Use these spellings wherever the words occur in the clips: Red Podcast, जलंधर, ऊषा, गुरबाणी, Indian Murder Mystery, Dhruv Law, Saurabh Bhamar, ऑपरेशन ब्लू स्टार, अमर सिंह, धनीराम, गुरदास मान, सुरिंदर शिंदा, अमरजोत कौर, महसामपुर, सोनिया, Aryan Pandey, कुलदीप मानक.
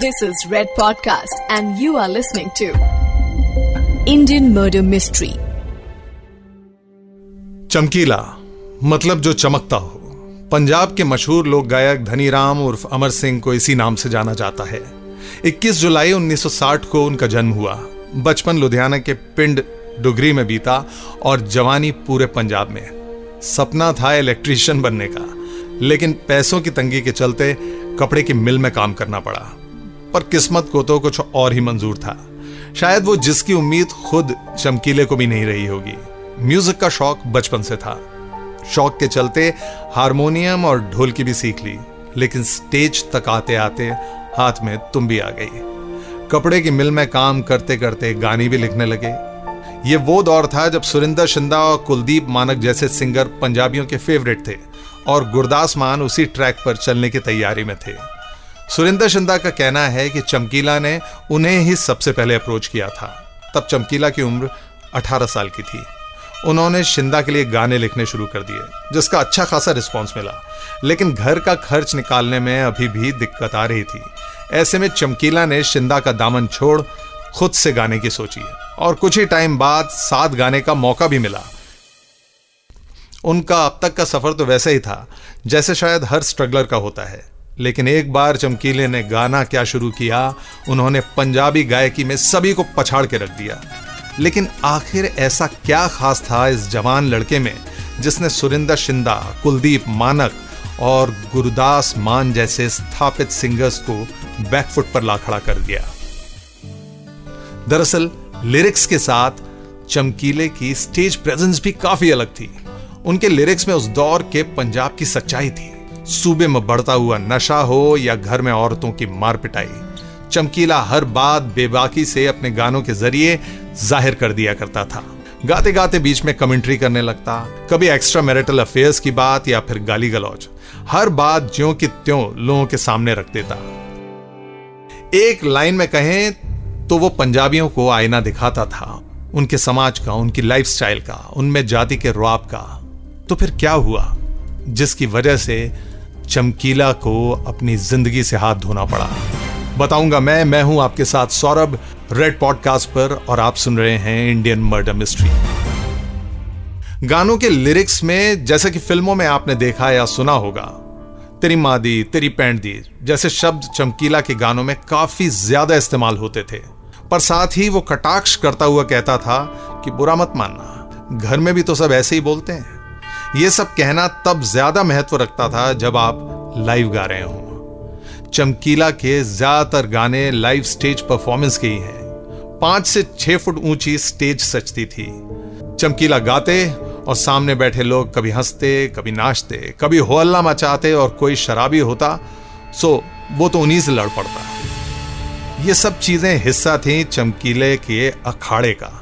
This is red podcast and you are listening to Indian murder mystery. Chamkila मतलब जो चमकता हो। पंजाब के मशहूर लोक गायक धनीराम उर्फ अमर सिंह को इसी नाम से जाना जाता है। 21 जुलाई 1960 को उनका जन्म हुआ। बचपन लुधियाना के पिंड डुगरी में बीता और जवानी पूरे पंजाब में। सपना था इलेक्ट्रीशियन बनने का, लेकिन पैसों की तंगी के चलते कपड़े की मिल में काम करना पड़ा। पर किस्मत को तो कुछ और ही मंजूर था। शायद वो जिसकी उम्मीद खुद चमकीले को भी नहीं रही होगी। म्यूजिक का शौक बचपन से था। शौक के चलते हारमोनियम और ढोल की भी सीख ली, लेकिन स्टेज तक आते आते हाथ में तुम भी आ गई। कपड़े की मिल में काम करते करते गाने भी लिखने लगे। ये वो दौर था जब सुरिंदर शिंदा और कुलदीप मानक जैसे सिंगर पंजाबियों के फेवरेट थे और गुरदास मान उसी ट्रैक पर चलने की तैयारी में थे। सुरिंदर शिंदा का कहना है कि चमकीला ने उन्हें ही सबसे पहले अप्रोच किया था। तब चमकीला की उम्र 18 साल की थी। उन्होंने शिंदा के लिए गाने लिखने शुरू कर दिए, जिसका अच्छा खासा रिस्पॉन्स मिला, लेकिन घर का खर्च निकालने में अभी भी दिक्कत आ रही थी। ऐसे में चमकीला ने शिंदा का दामन छोड़ खुद से गाने की सोची और कुछ ही टाइम बाद साथ गाने का मौका भी मिला। उनका अब तक का सफर तो वैसा ही था जैसे शायद हर स्ट्रगलर का होता है, लेकिन एक बार चमकीले ने गाना क्या शुरू किया, उन्होंने पंजाबी गायकी में सभी को पछाड़ के रख दिया। लेकिन आखिर ऐसा क्या खास था इस जवान लड़के में जिसने सुरिंदर शिंदा, कुलदीप मानक और गुरदास मान जैसे स्थापित सिंगर्स को बैकफुट पर ला खड़ा कर दिया। दरअसल लिरिक्स के साथ चमकीले की स्टेज प्रेजेंस भी काफी अलग थी। उनके लिरिक्स में उस दौर के पंजाब की सच्चाई थी। सूबे में बढ़ता हुआ नशा हो या घर में औरतों की मार पिटाई, चमकीला हर बात बेबाकी से अपने गानों के जरिए जाहिर कर दिया करता था। गाते गाते बीच में कमेंट्री करने लगता, कभी एक्स्ट्रा मैरिटल अफेयर्स की बात या फिर गाली गलौज। हर बात ज्यों की त्यों लोगों के सामने रख देता। एक लाइन में कहें तो वो पंजाबियों को आईना दिखाता था, उनके समाज का, उनकी लाइफस्टाइल का, उनमें जाति के रुआब का। तो फिर क्या हुआ जिसकी वजह से चमकीला को अपनी जिंदगी से हाथ धोना पड़ा? बताऊंगा मैं हूं आपके साथ सौरभ, रेड पॉडकास्ट पर, और आप सुन रहे हैं इंडियन मर्डर मिस्ट्री। गानों के लिरिक्स में जैसे कि फिल्मों में आपने देखा या सुना होगा, तेरी माँ दी, तेरी पैंट दी जैसे शब्द चमकीला के गानों में काफी ज्यादा इस्तेमाल होते थे। पर साथ ही वो कटाक्ष करता हुआ कहता था कि बुरा मत मानना, घर में भी तो सब ऐसे ही बोलते हैं। ये सब कहना तब ज्यादा महत्व रखता था जब आप लाइव गा रहे हो। चमकीला के ज्यादातर गाने लाइव स्टेज परफॉर्मेंस के ही हैं। 5 से 6 फुट ऊंची स्टेज सजती थी। चमकीला गाते और सामने बैठे लोग कभी हंसते, कभी नाचते, कभी हो हल्ला मचाते, और कोई शराबी होता सो वो तो उन्हीं से लड़ पड़ता। ये सब चीजें हिस्सा थी चमकीले के अखाड़े का,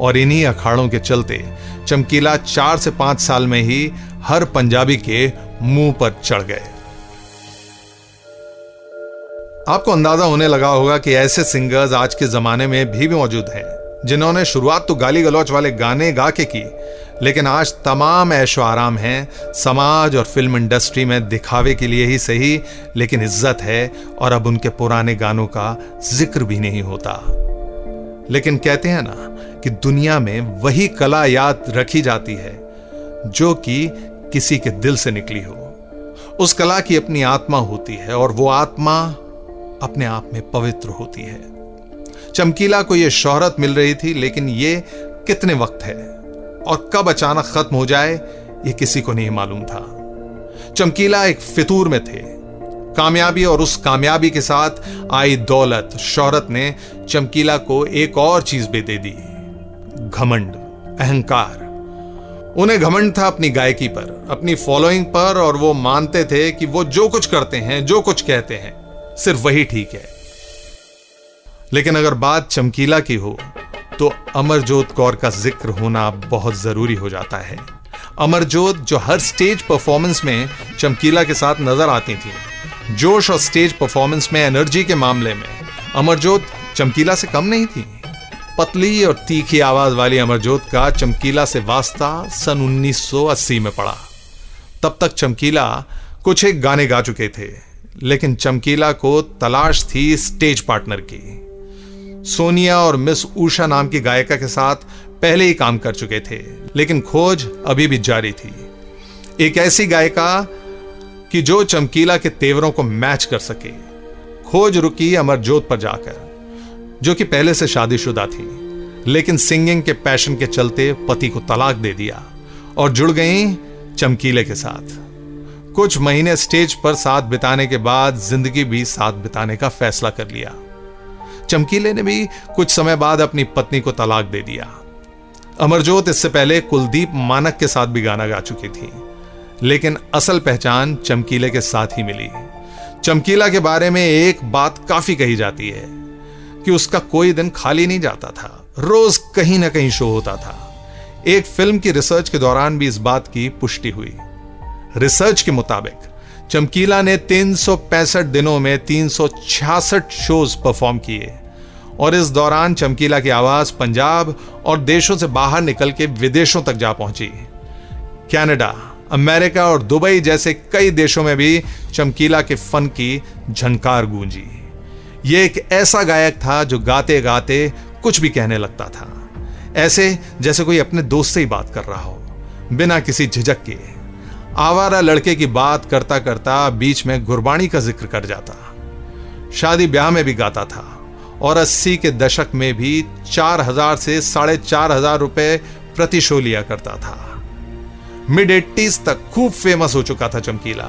और इन्हीं अखाड़ों के चलते चमकीला 4 से 5 साल में ही हर पंजाबी के मुंह पर चढ़ गए। आपको अंदाजा होने लगा होगा कि ऐसे सिंगर्स आज के जमाने में भी मौजूद हैं, जिन्होंने शुरुआत तो गाली गलौच वाले गाने गा के की, लेकिन आज तमाम ऐशो आराम हैं। समाज और फिल्म इंडस्ट्री में दिखावे के लिए ही सही, लेकिन इज्जत है, और अब उनके पुराने गानों का जिक्र भी नहीं होता। लेकिन कहते हैं ना कि दुनिया में वही कला याद रखी जाती है जो कि किसी के दिल से निकली हो। उस कला की अपनी आत्मा होती है, और वो आत्मा अपने आप में पवित्र होती है। चमकीला को यह शोहरत मिल रही थी, लेकिन यह कितने वक्त है और कब अचानक खत्म हो जाए, यह किसी को नहीं मालूम था। चमकीला एक फितूर में थे। कामयाबी और उस कामयाबी के साथ आई दौलत, शोहरत ने चमकीला को एक और चीज भी दे दी, घमंड, अहंकार। उन्हें घमंड था अपनी गायकी पर, अपनी फॉलोइंग पर, और वो मानते थे कि वो जो कुछ करते हैं, जो कुछ कहते हैं, सिर्फ वही ठीक है। लेकिन अगर बात चमकीला की हो तो अमरजोत कौर का जिक्र होना बहुत जरूरी हो जाता है। अमरजोत जो हर स्टेज परफॉर्मेंस में चमकीला के साथ नजर आती थी। जोश और स्टेज परफॉर्मेंस में एनर्जी के मामले में अमरजोत चमकीला से कम नहीं थी। पतली और तीखी आवाज वाली अमरजोत का चमकीला से वास्ता सन 1980 में पड़ा। तब तक चमकीला कुछ एक गाने गा चुके थे, लेकिन चमकीला को तलाश थी स्टेज पार्टनर की। सोनिया और मिस ऊषा नाम की गायिका के साथ पहले ही काम कर चुके थे, लेकिन खोज अभी भी जारी थी। एक ऐसी गायिका कि जो चमकीला के तेवरों को मैच कर सके। खोज रुकी अमरजोत पर जाकर, जो कि पहले से शादीशुदा थी, लेकिन सिंगिंग के पैशन के चलते पति को तलाक दे दिया और जुड़ गई चमकीले के साथ। कुछ महीने स्टेज पर साथ बिताने के बाद जिंदगी भी साथ बिताने का फैसला कर लिया। चमकीले ने भी कुछ समय बाद अपनी पत्नी को तलाक दे दिया। अमरजोत इससे पहले कुलदीप मानक के साथ भी गाना गा चुकी थी, लेकिन असल पहचान चमकीले के साथ ही मिली। चमकीला के बारे में एक बात काफी कही जाती है कि उसका कोई दिन खाली नहीं जाता था, रोज कहीं ना कहीं शो होता था। एक फिल्म की रिसर्च के दौरान भी इस बात की पुष्टि हुई। रिसर्च के मुताबिक चमकीला ने 365 दिनों में 366 शोज परफॉर्म किए और इस दौरान चमकीला की आवाज पंजाब और देशों से बाहर निकल के विदेशों तक जा पहुंची। कनाडा, अमेरिका और दुबई जैसे कई देशों में भी चमकीला के फन की झनकार गूंजी। ये एक ऐसा गायक था जो गाते गाते कुछ भी कहने लगता था, ऐसे जैसे कोई अपने दोस्त से ही बात कर रहा हो, बिना किसी झिझक के। आवारा लड़के की बात करता करता बीच में गुरबाणी का जिक्र कर जाता। शादी ब्याह में भी गाता था और 80 के दशक में भी 4,000 से 4,500 रुपए प्रति शो लिया करता था। मिड-80s तक खूब फेमस हो चुका था चमकीला।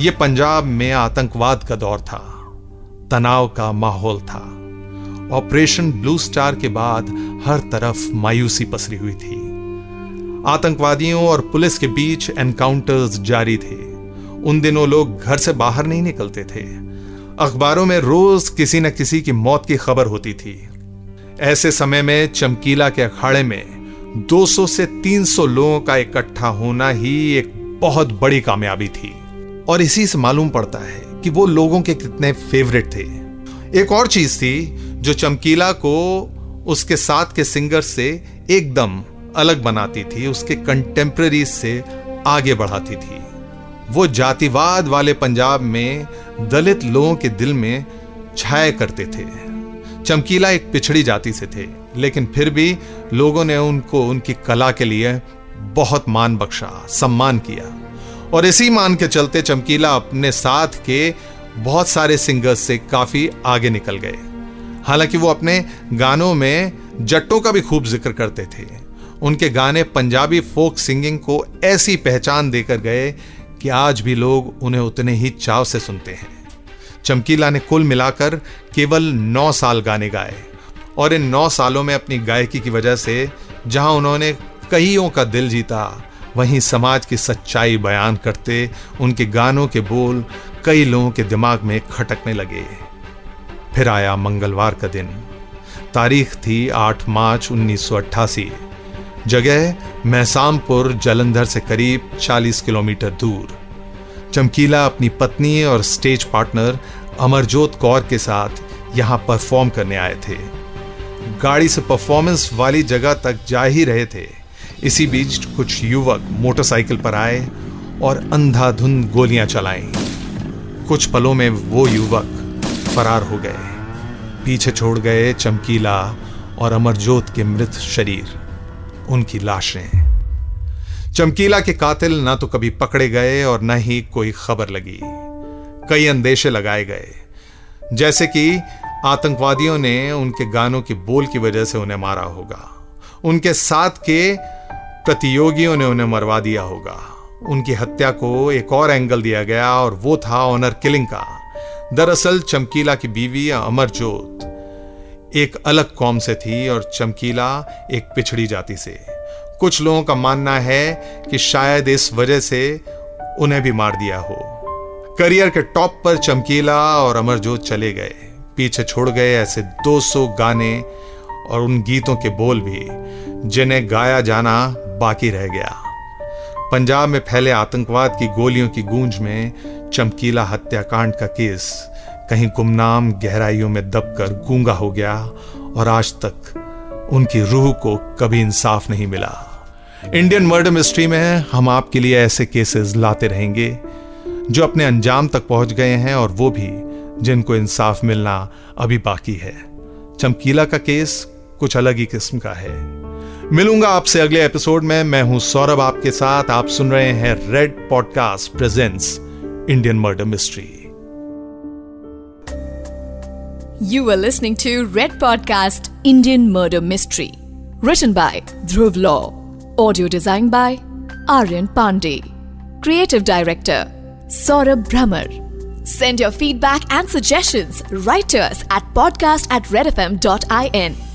ये पंजाब में आतंकवाद का दौर था, तनाव का माहौल था। ऑपरेशन ब्लू स्टार के बाद हर तरफ मायूसी पसरी हुई थी। आतंकवादियों और पुलिस के बीच एनकाउंटर्स जारी थे। उन दिनों लोग घर से बाहर नहीं निकलते थे। अखबारों में रोज किसी न किसी की मौत की खबर होती थी। ऐसे समय में चमकीला के अखाड़े में 200 से 300 लोगों का इकट्ठा होना ही एक बहुत बड़ी कामयाबी थी और इसी से मालूम पड़ता है कि वो लोगों के कितने फेवरेट थे। एक और चीज थी जो चमकीला को उसके साथ के सिंगर से एकदम अलग बनाती थी, उसके कंटेम्प्ररी से आगे बढ़ाती थी। वो जातिवाद वाले पंजाब में दलित लोगों के दिल में छाया करते थे। चमकीला एक पिछड़ी जाति से थे, लेकिन फिर भी लोगों ने उनको उनकी कला के लिए बहुत मान बख्शा, सम्मान किया और इसी मान के चलते चमकीला अपने साथ के बहुत सारे सिंगर्स से काफी आगे निकल गए। हालांकि वो अपने गानों में जट्टों का भी खूब जिक्र करते थे। उनके गाने पंजाबी फोक सिंगिंग को ऐसी पहचान देकर गए कि आज भी लोग उन्हें उतने ही चाव से सुनते हैं। चमकीला ने कुल मिलाकर केवल 9 साल गाने गाए और इन 9 सालों में अपनी गायकी की वजह से जहां उन्होंने कईयों का दिल जीता, वहीं समाज की सच्चाई बयान करते उनके गानों के बोल कई लोगों के दिमाग में खटकने लगे। फिर आया मंगलवार का दिन। तारीख थी 8 मार्च 1988। जगह महसामपुर, जलंधर से करीब 40 किलोमीटर दूर। चमकीला अपनी पत्नी और स्टेज पार्टनर अमरजोत कौर के साथ यहाँ परफॉर्म करने आए थे। गाड़ी से परफॉर्मेंस वाली जगह तक जा ही रहे थे, इसी बीच कुछ युवक मोटरसाइकिल पर आए और अंधाधुंध गोलियां चलाईं। कुछ पलों में वो युवक फरार हो गए। पीछे छोड़ गए चमकीला और अमरजोत के मृत शरीर, उनकी लाशें। चमकीला के कातिल ना तो कभी पकड़े गए और ना ही कोई खबर लगी। कई अंदेशे लगाए गए, जैसे कि आतंकवादियों ने उनके गानों के बोल की वजह से उन्हें मारा होगा, उनके साथ के प्रतियोगियों ने उन्हें मरवा दिया होगा। उनकी हत्या को एक और एंगल दिया गया और वो था ऑनर किलिंग का। दरअसल चमकीला की बीवी अमरजोत एक अलग कौम से थी और चमकीला एक पिछड़ी जाति से। कुछ लोगों का मानना है कि शायद इस वजह से उन्हें भी मार दिया हो। करियर के टॉप पर चमकीला और अमरजोत चले गए। पीछे छोड़ गए ऐसे 200 गाने और उन गीतों के बोल भी जिन्हें गाया जाना बाकी रह गया। पंजाब में फैले आतंकवाद की गोलियों की गूंज में चमकीला हत्याकांड का केस कहीं गुमनाम गहराइयों में दबकर गूंगा हो गया और आज तक उनकी रूह को कभी इंसाफ नहीं मिला। इंडियन मर्डर मिस्ट्री में हम आपके लिए ऐसे केसेस लाते रहेंगे जो अपने अंजाम तक पहुंच गए हैं और वो भी जिनको इंसाफ मिलना अभी बाकी है। चमकीला का केस कुछ अलग ही किस्म का है। मिलूंगा आपसे अगले एपिसोड में। मैं हूं सौरभ आपके साथ। आप सुन रहे हैं red podcast presents Indian murder mystery. You are listening to Red Podcast Indian Murder Mystery, written by Dhruv Law, audio designed by Aryan Pandey, creative director Saurabh Bhamar. Send your feedback and suggestions right to us at podcast@redfm.in.